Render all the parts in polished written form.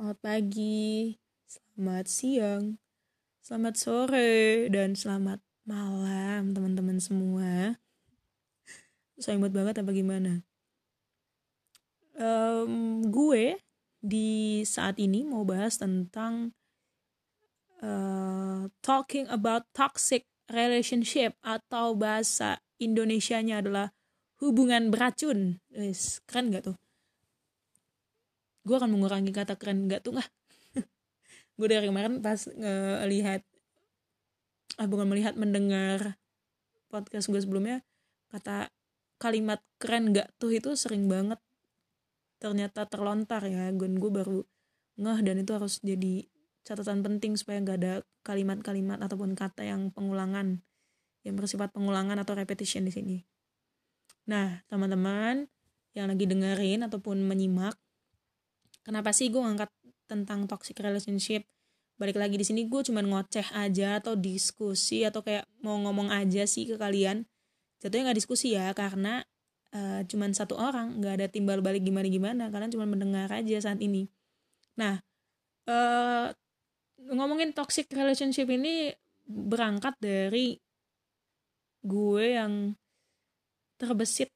selamat pagi, selamat siang, selamat sore, dan selamat malam teman-teman semua. Sayang banget apa gimana? Gue di saat ini mau bahas tentang talking about toxic relationship, atau bahasa Indonesianya adalah hubungan beracun. Yes, keren gak tuh? Gue akan mengurangi kata keren gak tuh. Gue dari kemarin pas mendengar podcast gue sebelumnya, kalimat keren gak tuh itu sering banget ternyata terlontar ya. Gue baru ngeh, dan itu harus jadi catatan penting supaya gak ada kalimat-kalimat ataupun kata yang pengulangan, yang bersifat pengulangan atau repetition di sini. Nah, teman-teman yang lagi dengerin ataupun menyimak, kenapa sih gue ngangkat tentang toxic relationship? Balik lagi di sini gue cuma ngoceh aja atau diskusi atau kayak mau ngomong aja sih ke kalian. Jatuhnya gak diskusi ya, karena cuma satu orang, gak ada timbal balik gimana-gimana, kalian cuma mendengar aja saat ini. Nah, ngomongin toxic relationship ini berangkat dari gue yang terbesit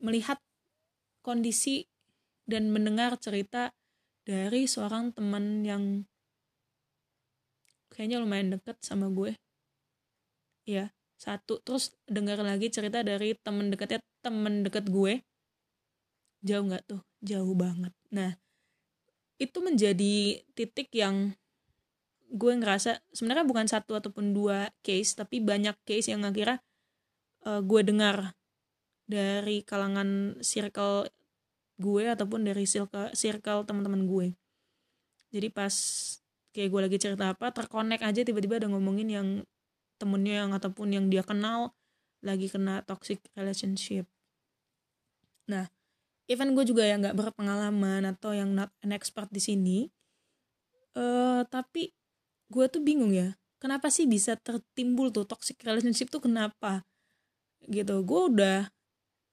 melihat kondisi dan mendengar cerita dari seorang teman yang kayaknya lumayan deket sama gue ya. Satu, terus dengar lagi cerita dari temen deket gue. Jauh gak tuh? Jauh banget. Nah, itu menjadi titik yang gue ngerasa sebenarnya bukan satu ataupun dua case, tapi banyak case yang akhirnya gue dengar dari kalangan circle gue ataupun dari circle teman-teman gue. Jadi pas kayak gue lagi cerita apa, terkonek aja tiba-tiba ada ngomongin yang temennya yang ataupun yang dia kenal lagi kena toxic relationship. Nah, even gue juga yang nggak berpengalaman atau yang not an expert di sini, tapi gue tuh bingung ya, kenapa sih bisa tertimbul tuh toxic relationship tuh kenapa? Gitu, gue udah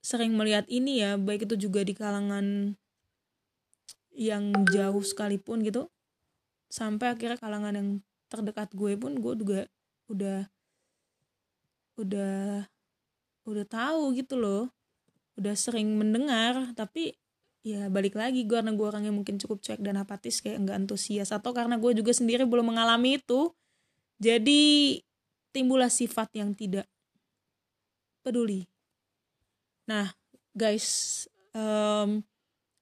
sering melihat ini ya, baik itu juga di kalangan yang jauh sekalipun gitu, sampai akhirnya kalangan yang terdekat gue pun gue juga udah tahu gitu loh, udah sering mendengar. Tapi ya balik lagi, karena gue orangnya mungkin cukup cuek dan apatis, kayak nggak antusias, atau karena gue juga sendiri belum mengalami itu, jadi timbullah sifat yang tidak peduli. Nah guys,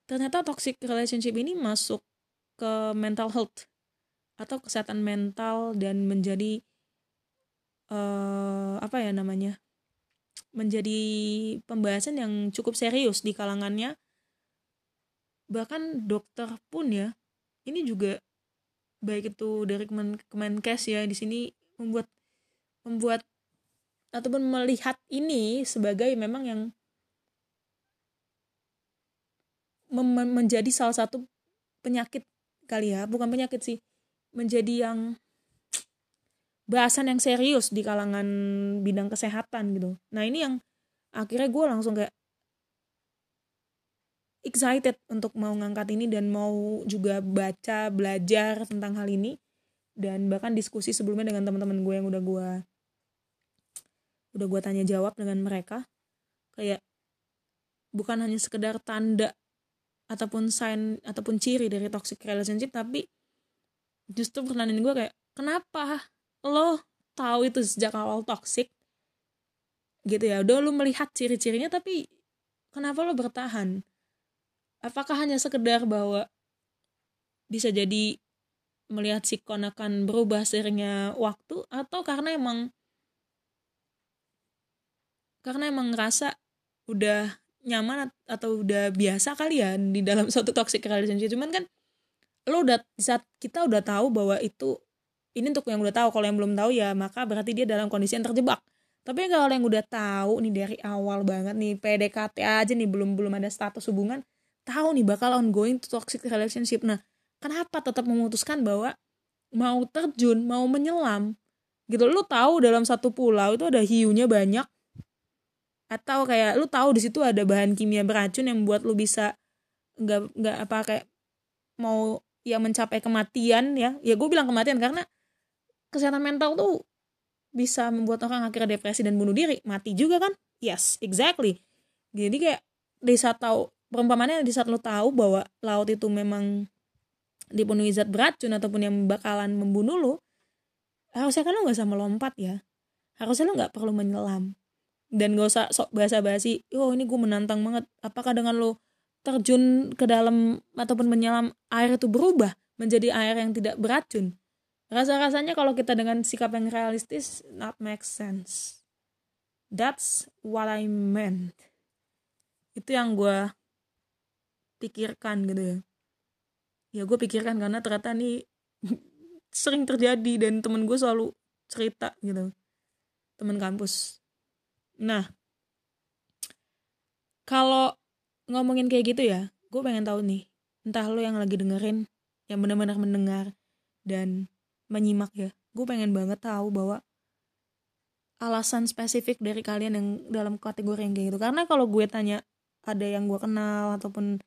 ternyata toxic relationship ini masuk ke mental health atau kesehatan mental, dan menjadi menjadi pembahasan yang cukup serius di kalangannya. Bahkan dokter pun ya, ini juga baik itu dari Kemenkes ya, di sini membuat ataupun melihat ini sebagai memang yang menjadi salah satu penyakit kali ya, bukan penyakit sih, menjadi yang bahasan yang serius di kalangan bidang kesehatan gitu. Nah ini yang akhirnya gue langsung kayak excited untuk mau ngangkat ini, dan mau juga belajar tentang hal ini, dan bahkan diskusi sebelumnya dengan teman-teman gue yang udah gue tanya jawab dengan mereka. Kayak bukan hanya sekedar tanda ataupun sign ataupun ciri dari toxic relationship, tapi justru pertanyaan gue kayak, kenapa lo tahu itu sejak awal toxic gitu ya, udah lo melihat ciri-cirinya, tapi kenapa lo bertahan? Apakah hanya sekedar bahwa bisa jadi melihat sikon akan berubah seiringnya waktu, atau karena emang ngerasa udah nyaman atau udah biasa kali ya di dalam suatu toxic relationship? Cuman kan lo udah, saat kita udah tahu bahwa itu, ini untuk yang udah tahu. Kalau yang belum tahu ya maka berarti dia dalam kondisi yang terjebak. Tapi kalau yang udah tahu nih dari awal banget nih, PDKT aja nih, belum ada status hubungan, tahu nih bakal ongoing toxic relationship. Nah, kenapa tetap memutuskan bahwa mau terjun, mau menyelam gitu? Lu tahu dalam satu pulau itu ada hiunya banyak, atau kayak lu tahu di situ ada bahan kimia beracun yang buat lu bisa nggak apa, kayak mau ya mencapai kematian ya. Ya gue bilang kematian karena kesehatan mental tuh bisa membuat orang akhirnya depresi dan bunuh diri, mati juga kan? Yes, exactly. Jadi kayak di saat tahu, perumpamannya di saat lo tahu bahwa laut itu memang dipenuhi zat beracun ataupun yang bakalan membunuh lo, harusnya kan lo gak usah melompat ya. Harusnya lo gak perlu menyelam. Dan gak usah sok basa-basi, oh ini gue menantang banget. Apakah dengan lo terjun ke dalam ataupun menyelam, air itu berubah menjadi air yang tidak beracun? Rasa-rasanya kalau kita dengan sikap yang realistis, not make sense. That's what I meant. Itu yang gue pikirkan gitu ya. Ya gue pikirkan karena ternyata nih sering terjadi dan temen gue selalu cerita gitu. Temen kampus. Nah, kalau ngomongin kayak gitu ya, gue pengen tahu nih, entah lo yang lagi dengerin, yang benar-benar mendengar dan menyimak ya, gue pengen banget tahu bahwa alasan spesifik dari kalian yang dalam kategori yang kayak gitu. Karena kalau gue tanya, ada yang gue kenal ataupun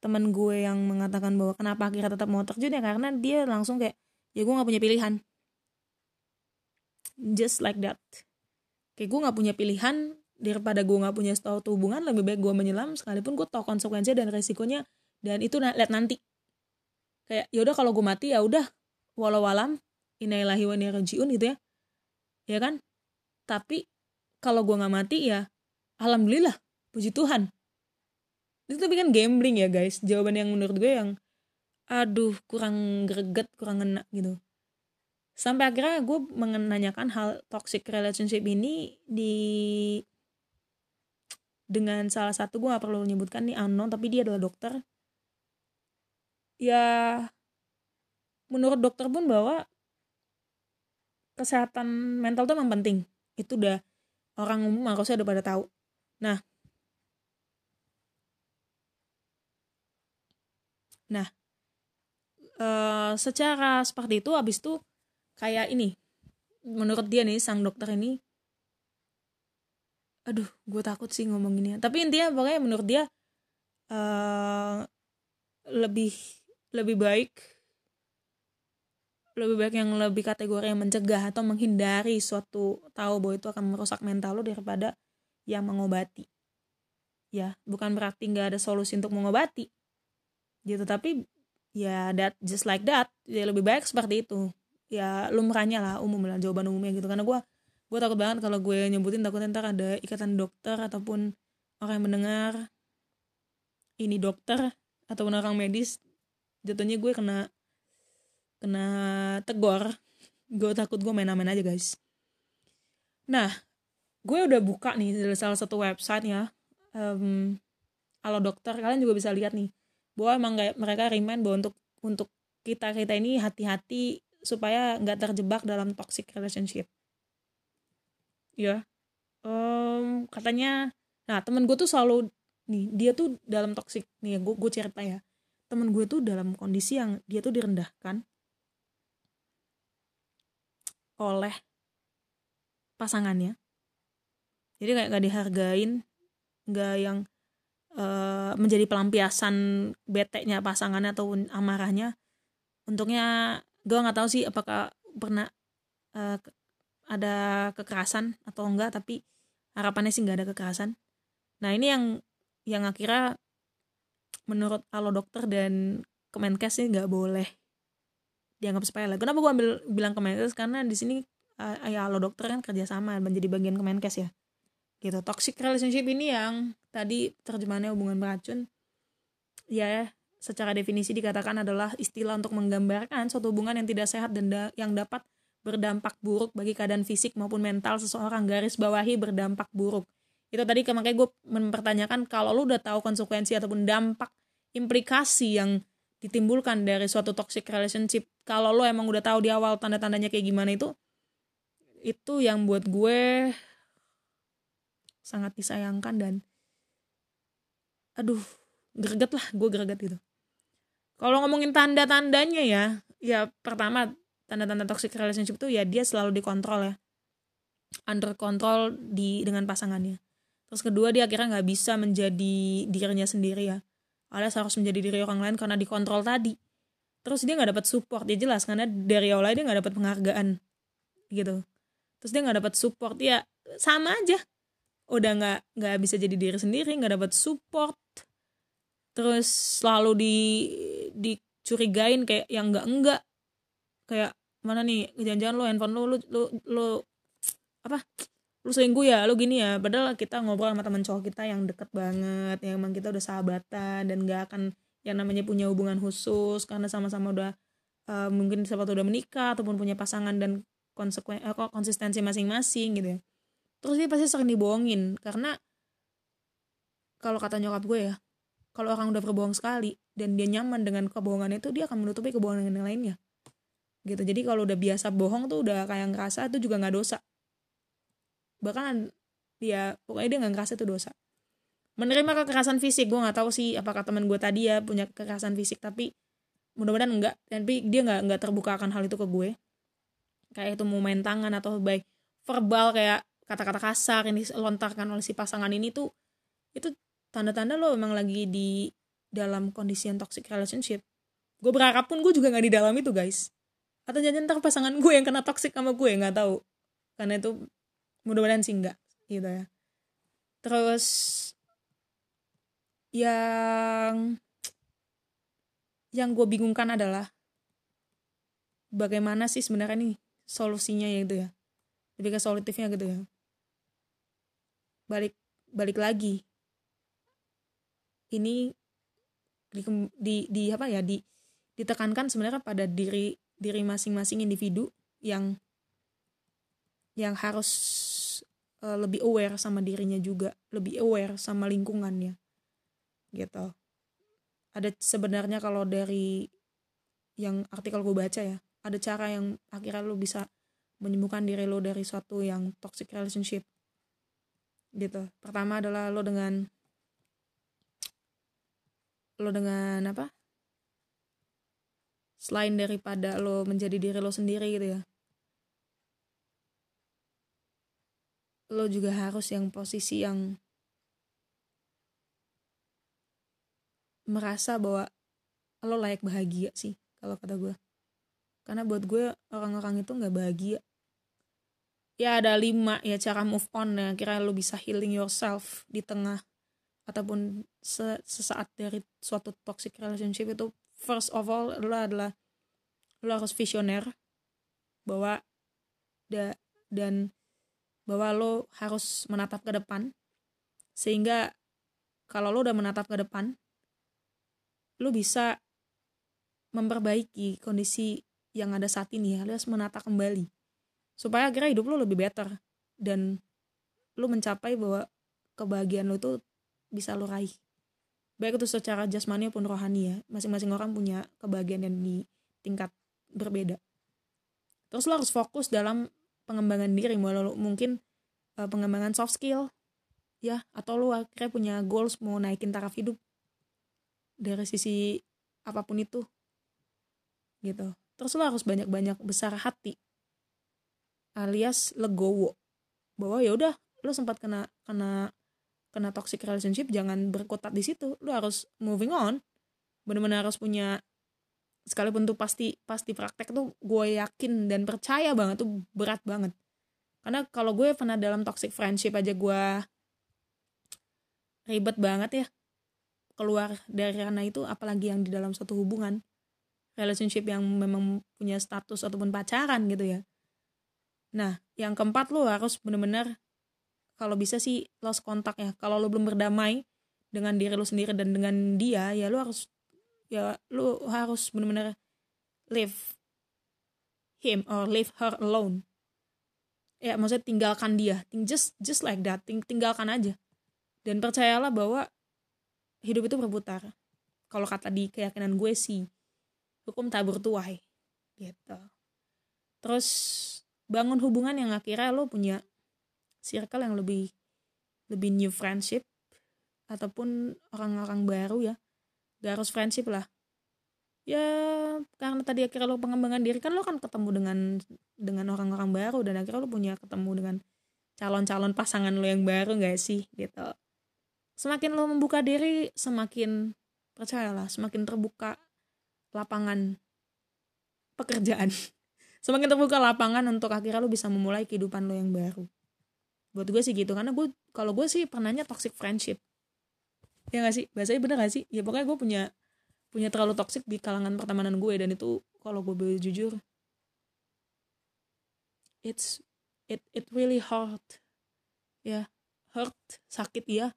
teman gue yang mengatakan bahwa kenapa akhirnya tetap mau terjun ya, karena dia langsung kayak, ya gue gak punya pilihan. Just like that. Kayak gue gak punya pilihan, daripada gue gak punya suatu hubungan, lebih baik gue menyelam, sekalipun gue tahu konsekuensinya dan resikonya, dan itu lihat nanti. Kayak, yaudah kalau gue mati, ya udah walau alam, innalillahi wa inna ilaihi raji'un gitu ya. Ya kan? Tapi, kalau gue gak mati ya, alhamdulillah, puji Tuhan. Itu tapi kan gambling ya guys, jawaban yang menurut gue yang, aduh, kurang greget, kurang enak gitu. Sampai akhirnya gue menanyakan hal toxic relationship ini dengan salah satu, gue gak perlu menyebutkan nih unknown, tapi dia adalah dokter. Ya, menurut dokter pun bahwa kesehatan mental itu memang penting. Itu udah orang umum harusnya udah pada tahu. Nah, secara seperti itu, abis itu kayak ini, menurut dia nih, sang dokter ini, aduh, gue takut sih ngomonginnya. Tapi intinya pokoknya menurut dia, lebih baik yang lebih kategori yang mencegah atau menghindari suatu tahu bahwa itu akan merusak mental lo daripada yang mengobati. Ya, bukan berarti nggak ada solusi untuk mengobati. Gitu, tapi ya that, just like that, ya lebih baik seperti itu. Ya lumrahnya lah, umum lah, jawaban umumnya gitu. Karena gue takut banget kalau gue nyebutin, takutnya ntar ada ikatan dokter ataupun orang yang mendengar ini dokter ataupun orang medis, jatuhnya gue kena tegor. Gue takut gue main-main aja guys. Nah, gue udah buka nih dari salah satu website ya, Halo Dokter. Kalian juga bisa lihat nih bahwa emang mereka remind bahwa untuk kita ini hati-hati supaya nggak terjebak dalam toxic relationship. Ya, katanya, nah temen gue tuh selalu nih, dia tuh dalam toxic nih, gue cerita ya, temen gue tuh dalam kondisi yang dia tuh direndahkan oleh pasangannya. Jadi kayak nggak dihargain, nggak yang menjadi pelampiasan bete-nya pasangannya atau amarahnya. Untungnya gue nggak tahu sih apakah pernah ada kekerasan atau enggak, tapi harapannya sih nggak ada kekerasan. Nah ini yang akhirnya menurut Halo Dokter dan Kemenkes ini nggak boleh dianggap sepele. Kenapa gue bilang Kemenkes? Karena di sini ya Halo Dokter kan kerjasama menjadi bagian Kemenkes ya. Gitu, toxic relationship ini yang tadi terjemahannya hubungan beracun. Ya, secara definisi dikatakan adalah istilah untuk menggambarkan suatu hubungan yang tidak sehat dan yang dapat berdampak buruk bagi keadaan fisik maupun mental seseorang, garis bawahi berdampak buruk. Itu tadi makanya gue mempertanyakan kalau lu udah tahu konsekuensi ataupun dampak implikasi yang ditimbulkan dari suatu toxic relationship, kalau lu emang udah tahu di awal tanda-tandanya kayak gimana, itu yang buat gue sangat disayangkan dan aduh, greget lah, gue greget gitu. Kalau ngomongin tanda-tandanya ya pertama tanda-tanda toxic relationship itu ya dia selalu dikontrol ya, under control dengan pasangannya. Terus kedua, dia akhirnya nggak bisa menjadi dirinya sendiri ya, alias harus menjadi diri orang lain karena dikontrol tadi. Terus dia nggak dapat support, ya jelas karena dari awalnya dia nggak dapat penghargaan gitu. Terus dia nggak dapat support, ya sama aja. Udah nggak bisa jadi diri sendiri, nggak dapat support. Terus selalu dicurigain kayak yang enggak. Kayak mana nih, jangan-jangan lo handphone lo apa? Lu selingkuh ya, lu gini ya. Padahal kita ngobrol sama teman cowok kita yang deket banget, yang emang kita udah sahabatan dan gak akan yang namanya punya hubungan khusus karena sama-sama udah mungkin sahabat udah menikah ataupun punya pasangan dan konsistensi masing-masing gitu ya. Terus dia pasti sering dibohongin karena kalau kata nyokap gue ya, kalau orang udah berbohong sekali dan dia nyaman dengan kebohongannya itu, dia akan menutupi kebohongan yang lainnya gitu. Jadi kalau udah biasa bohong tuh udah kayak ngerasa itu juga gak dosa, bahkan pokoknya dia nggak ngerasa itu dosa. Menerima kekerasan fisik, gue nggak tahu sih apakah teman gue tadi ya punya kekerasan fisik, tapi mudah-mudahan enggak. Tapi dia nggak terbuka akan hal itu ke gue, kayak itu mau main tangan atau baik verbal kayak kata-kata kasar ini lontarkan oleh si pasangan ini tuh, itu tanda-tanda lo emang lagi di dalam kondisi yang toxic relationship. Gue berharap pun gue juga nggak di dalam itu guys, atau jangan ntar pasangan gue yang kena toxic sama gue, nggak tahu, karena itu mudah-mudahan sih enggak gitu ya. Terus yang gue bingungkan adalah bagaimana sih sebenarnya nih solusinya ya gitu ya, lebih ke solutifnya gitu ya. Balik lagi ini ditekankan sebenarnya pada diri masing-masing individu yang harus lebih aware sama dirinya juga, lebih aware sama lingkungannya gitu. Ada sebenarnya kalau dari yang artikel gue baca ya, ada cara yang akhirnya lo bisa menyembuhkan diri lo dari suatu yang toxic relationship gitu. Pertama adalah lo dengan apa, selain daripada lo menjadi diri lo sendiri gitu ya, lo juga harus yang posisi yang merasa bahwa lo layak bahagia sih kalau kata gue. Karena buat gue orang-orang itu gak bahagia. Ya ada 5 ya cara move on ya, kira lo bisa healing yourself di tengah ataupun sesaat dari suatu toxic relationship itu. First of all adalah lo harus visioner bahwa bahwa lo harus menatap ke depan, sehingga kalau lo udah menatap ke depan, lo bisa memperbaiki kondisi yang ada saat ini ya, lo harus menata kembali, supaya akhirnya hidup lo lebih better, dan lo mencapai bahwa kebahagiaan lo itu bisa lo raih, baik itu secara jasmani maupun rohani ya, masing-masing orang punya kebahagiaan yang di tingkat berbeda. Terus lo harus fokus dalam pengembangan diri, mungkin pengembangan soft skill ya, atau lu akhirnya punya goals mau naikin taraf hidup dari sisi apapun itu gitu. Terus lu harus banyak-banyak besar hati alias legowo, bahwa ya udah lu sempat kena toxic relationship, jangan berkutat di situ, lu harus moving on. Benar-benar harus punya, sekalipun tuh pasti praktek tuh gue yakin dan percaya banget tuh berat banget. Karena kalau gue pernah dalam toxic friendship aja gue ribet banget ya keluar dari ranah itu, apalagi yang di dalam suatu hubungan relationship yang memang punya status ataupun pacaran gitu ya. Nah yang keempat, lo harus benar-benar kalau bisa sih lost kontak ya. Kalau lo belum berdamai dengan diri lo sendiri dan dengan dia, ya lo harus benar-benar leave him or leave her alone. Ya maksudnya tinggalkan dia, just like that, tinggalkan aja. Dan percayalah bahwa hidup itu berputar. Kalau kata di keyakinan gue sih, hukum tabur tuai gitu. Terus bangun hubungan yang akhirnya lo punya circle yang lebih new friendship ataupun orang-orang baru ya. Gak harus friendship lah. Ya karena tadi akhirnya lo pengembangan diri, kan lo kan ketemu dengan orang-orang baru, dan akhirnya lo punya ketemu dengan calon-calon pasangan lo yang baru gak sih gitu. Semakin lo membuka diri, semakin percayalah, semakin terbuka lapangan pekerjaan. Semakin terbuka lapangan untuk akhirnya lo bisa memulai kehidupan lo yang baru. Buat gue sih gitu, karena gue, kalau gue sih pernahnya toxic friendship. Ya gak sih? Bahasanya bener gak sih? Ya pokoknya gue punya terlalu toxic di kalangan pertemanan gue, dan itu kalau gue boleh jujur, it really hurt. Ya, hurt, sakit iya,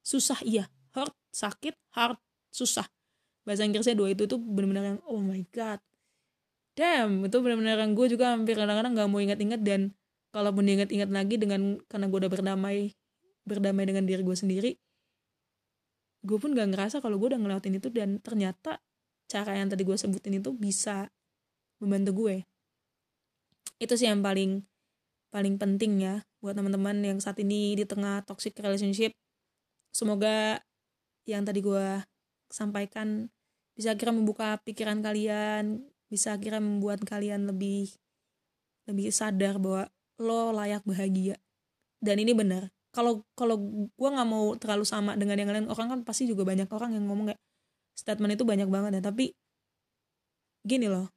susah iya. Hurt, sakit, hard, susah. Bahasa Inggrisnya dua itu benar-benar yang oh my god. Damn, itu benar-benar yang gue juga hampir kadang-kadang gak mau ingat-ingat, dan kalaupun diingat-ingat lagi dengan, karena gue udah berdamai dengan diri gue sendiri, gue pun gak ngerasa kalau gue udah ngelewatin itu, dan ternyata cara yang tadi gue sebutin itu bisa membantu gue. Itu sih yang paling penting ya buat teman-teman yang saat ini di tengah toxic relationship. Semoga yang tadi gue sampaikan bisa akhirnya membuka pikiran kalian, bisa akhirnya membuat kalian lebih sadar bahwa lo layak bahagia. Dan ini benar, kalau gue nggak mau terlalu sama dengan yang lain orang, kan pasti juga banyak orang yang ngomong kayak statement itu banyak banget ya, tapi gini loh,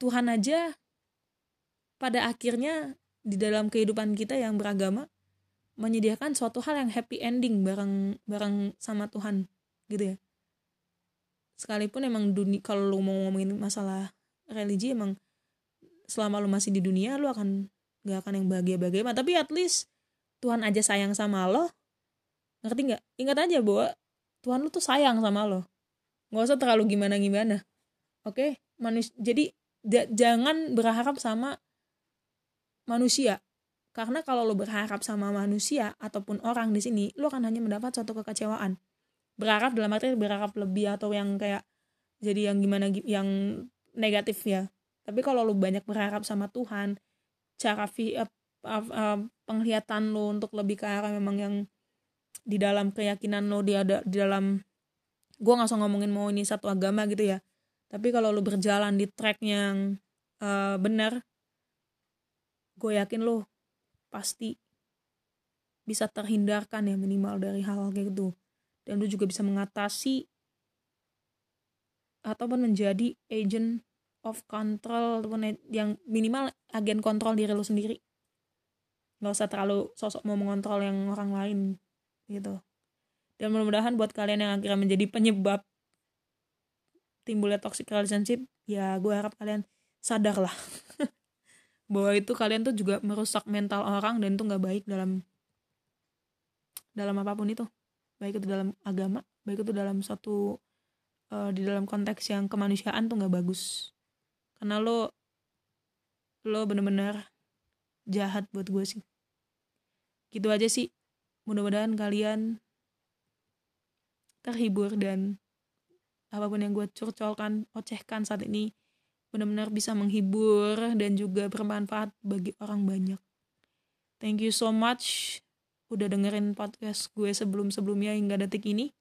Tuhan aja pada akhirnya di dalam kehidupan kita yang beragama menyediakan suatu hal yang happy ending bareng sama Tuhan gitu ya. Sekalipun emang dunia, kalau lo mau ngomongin masalah religi, emang selama lo masih di dunia lo gak akan yang bahagia-bahagia, tapi at least Tuhan aja sayang sama lo, ngerti gak? Ingat aja bahwa Tuhan lo tuh sayang sama lo, gak usah terlalu gimana-gimana. Oke? Jadi jangan berharap sama manusia, karena kalau lo berharap sama manusia ataupun orang di sini, lo akan hanya mendapat suatu kekecewaan. Berharap dalam arti berharap lebih atau yang kayak jadi yang gimana, yang negatif ya. Tapi kalau lo banyak berharap sama Tuhan, cara penglihatan lo untuk lebih ke arah memang yang di dalam keyakinan lo, di dalam, gue gak usah ngomongin mau ini satu agama gitu ya, tapi kalau lo berjalan di track yang benar, gue yakin lo pasti bisa terhindarkan ya minimal dari hal-hal kayak gitu, dan lo juga bisa mengatasi ataupun menjadi agent of control, ataupun yang minimal agen kontrol diri lo sendiri. Gak usah terlalu sosok mau mengontrol yang orang lain gitu. Dan mudah-mudahan buat kalian yang akhirnya menjadi penyebab timbulnya toxic relationship, ya gue harap kalian sadarlah bahwa itu kalian tuh juga merusak mental orang, dan itu gak baik dalam apapun itu, baik itu dalam agama, baik itu dalam suatu di dalam konteks yang kemanusiaan tuh gak bagus. Karena lo bener-bener jahat buat gue sih. Gitu aja sih. Mudah-mudahan kalian terhibur, dan apapun yang gue curcolkan, ocehkan saat ini benar-benar bisa menghibur dan juga bermanfaat bagi orang banyak. Thank you so much udah dengerin podcast gue sebelum-sebelumnya hingga detik ini.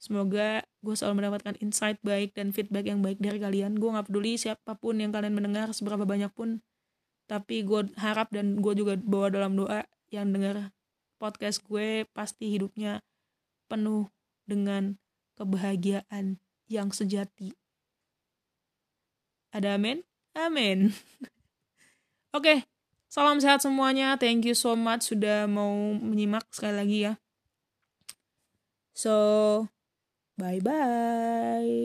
Semoga gue selalu mendapatkan insight baik dan feedback yang baik dari kalian. Gue gak peduli siapapun yang kalian mendengar, seberapa banyak pun. Tapi gue harap, dan gue juga bawa dalam doa, yang dengar podcast gue pasti hidupnya penuh dengan kebahagiaan yang sejati. Ada amin? Amin. Oke, salam sehat semuanya. Thank you so much sudah mau menyimak sekali lagi ya. So... bye-bye.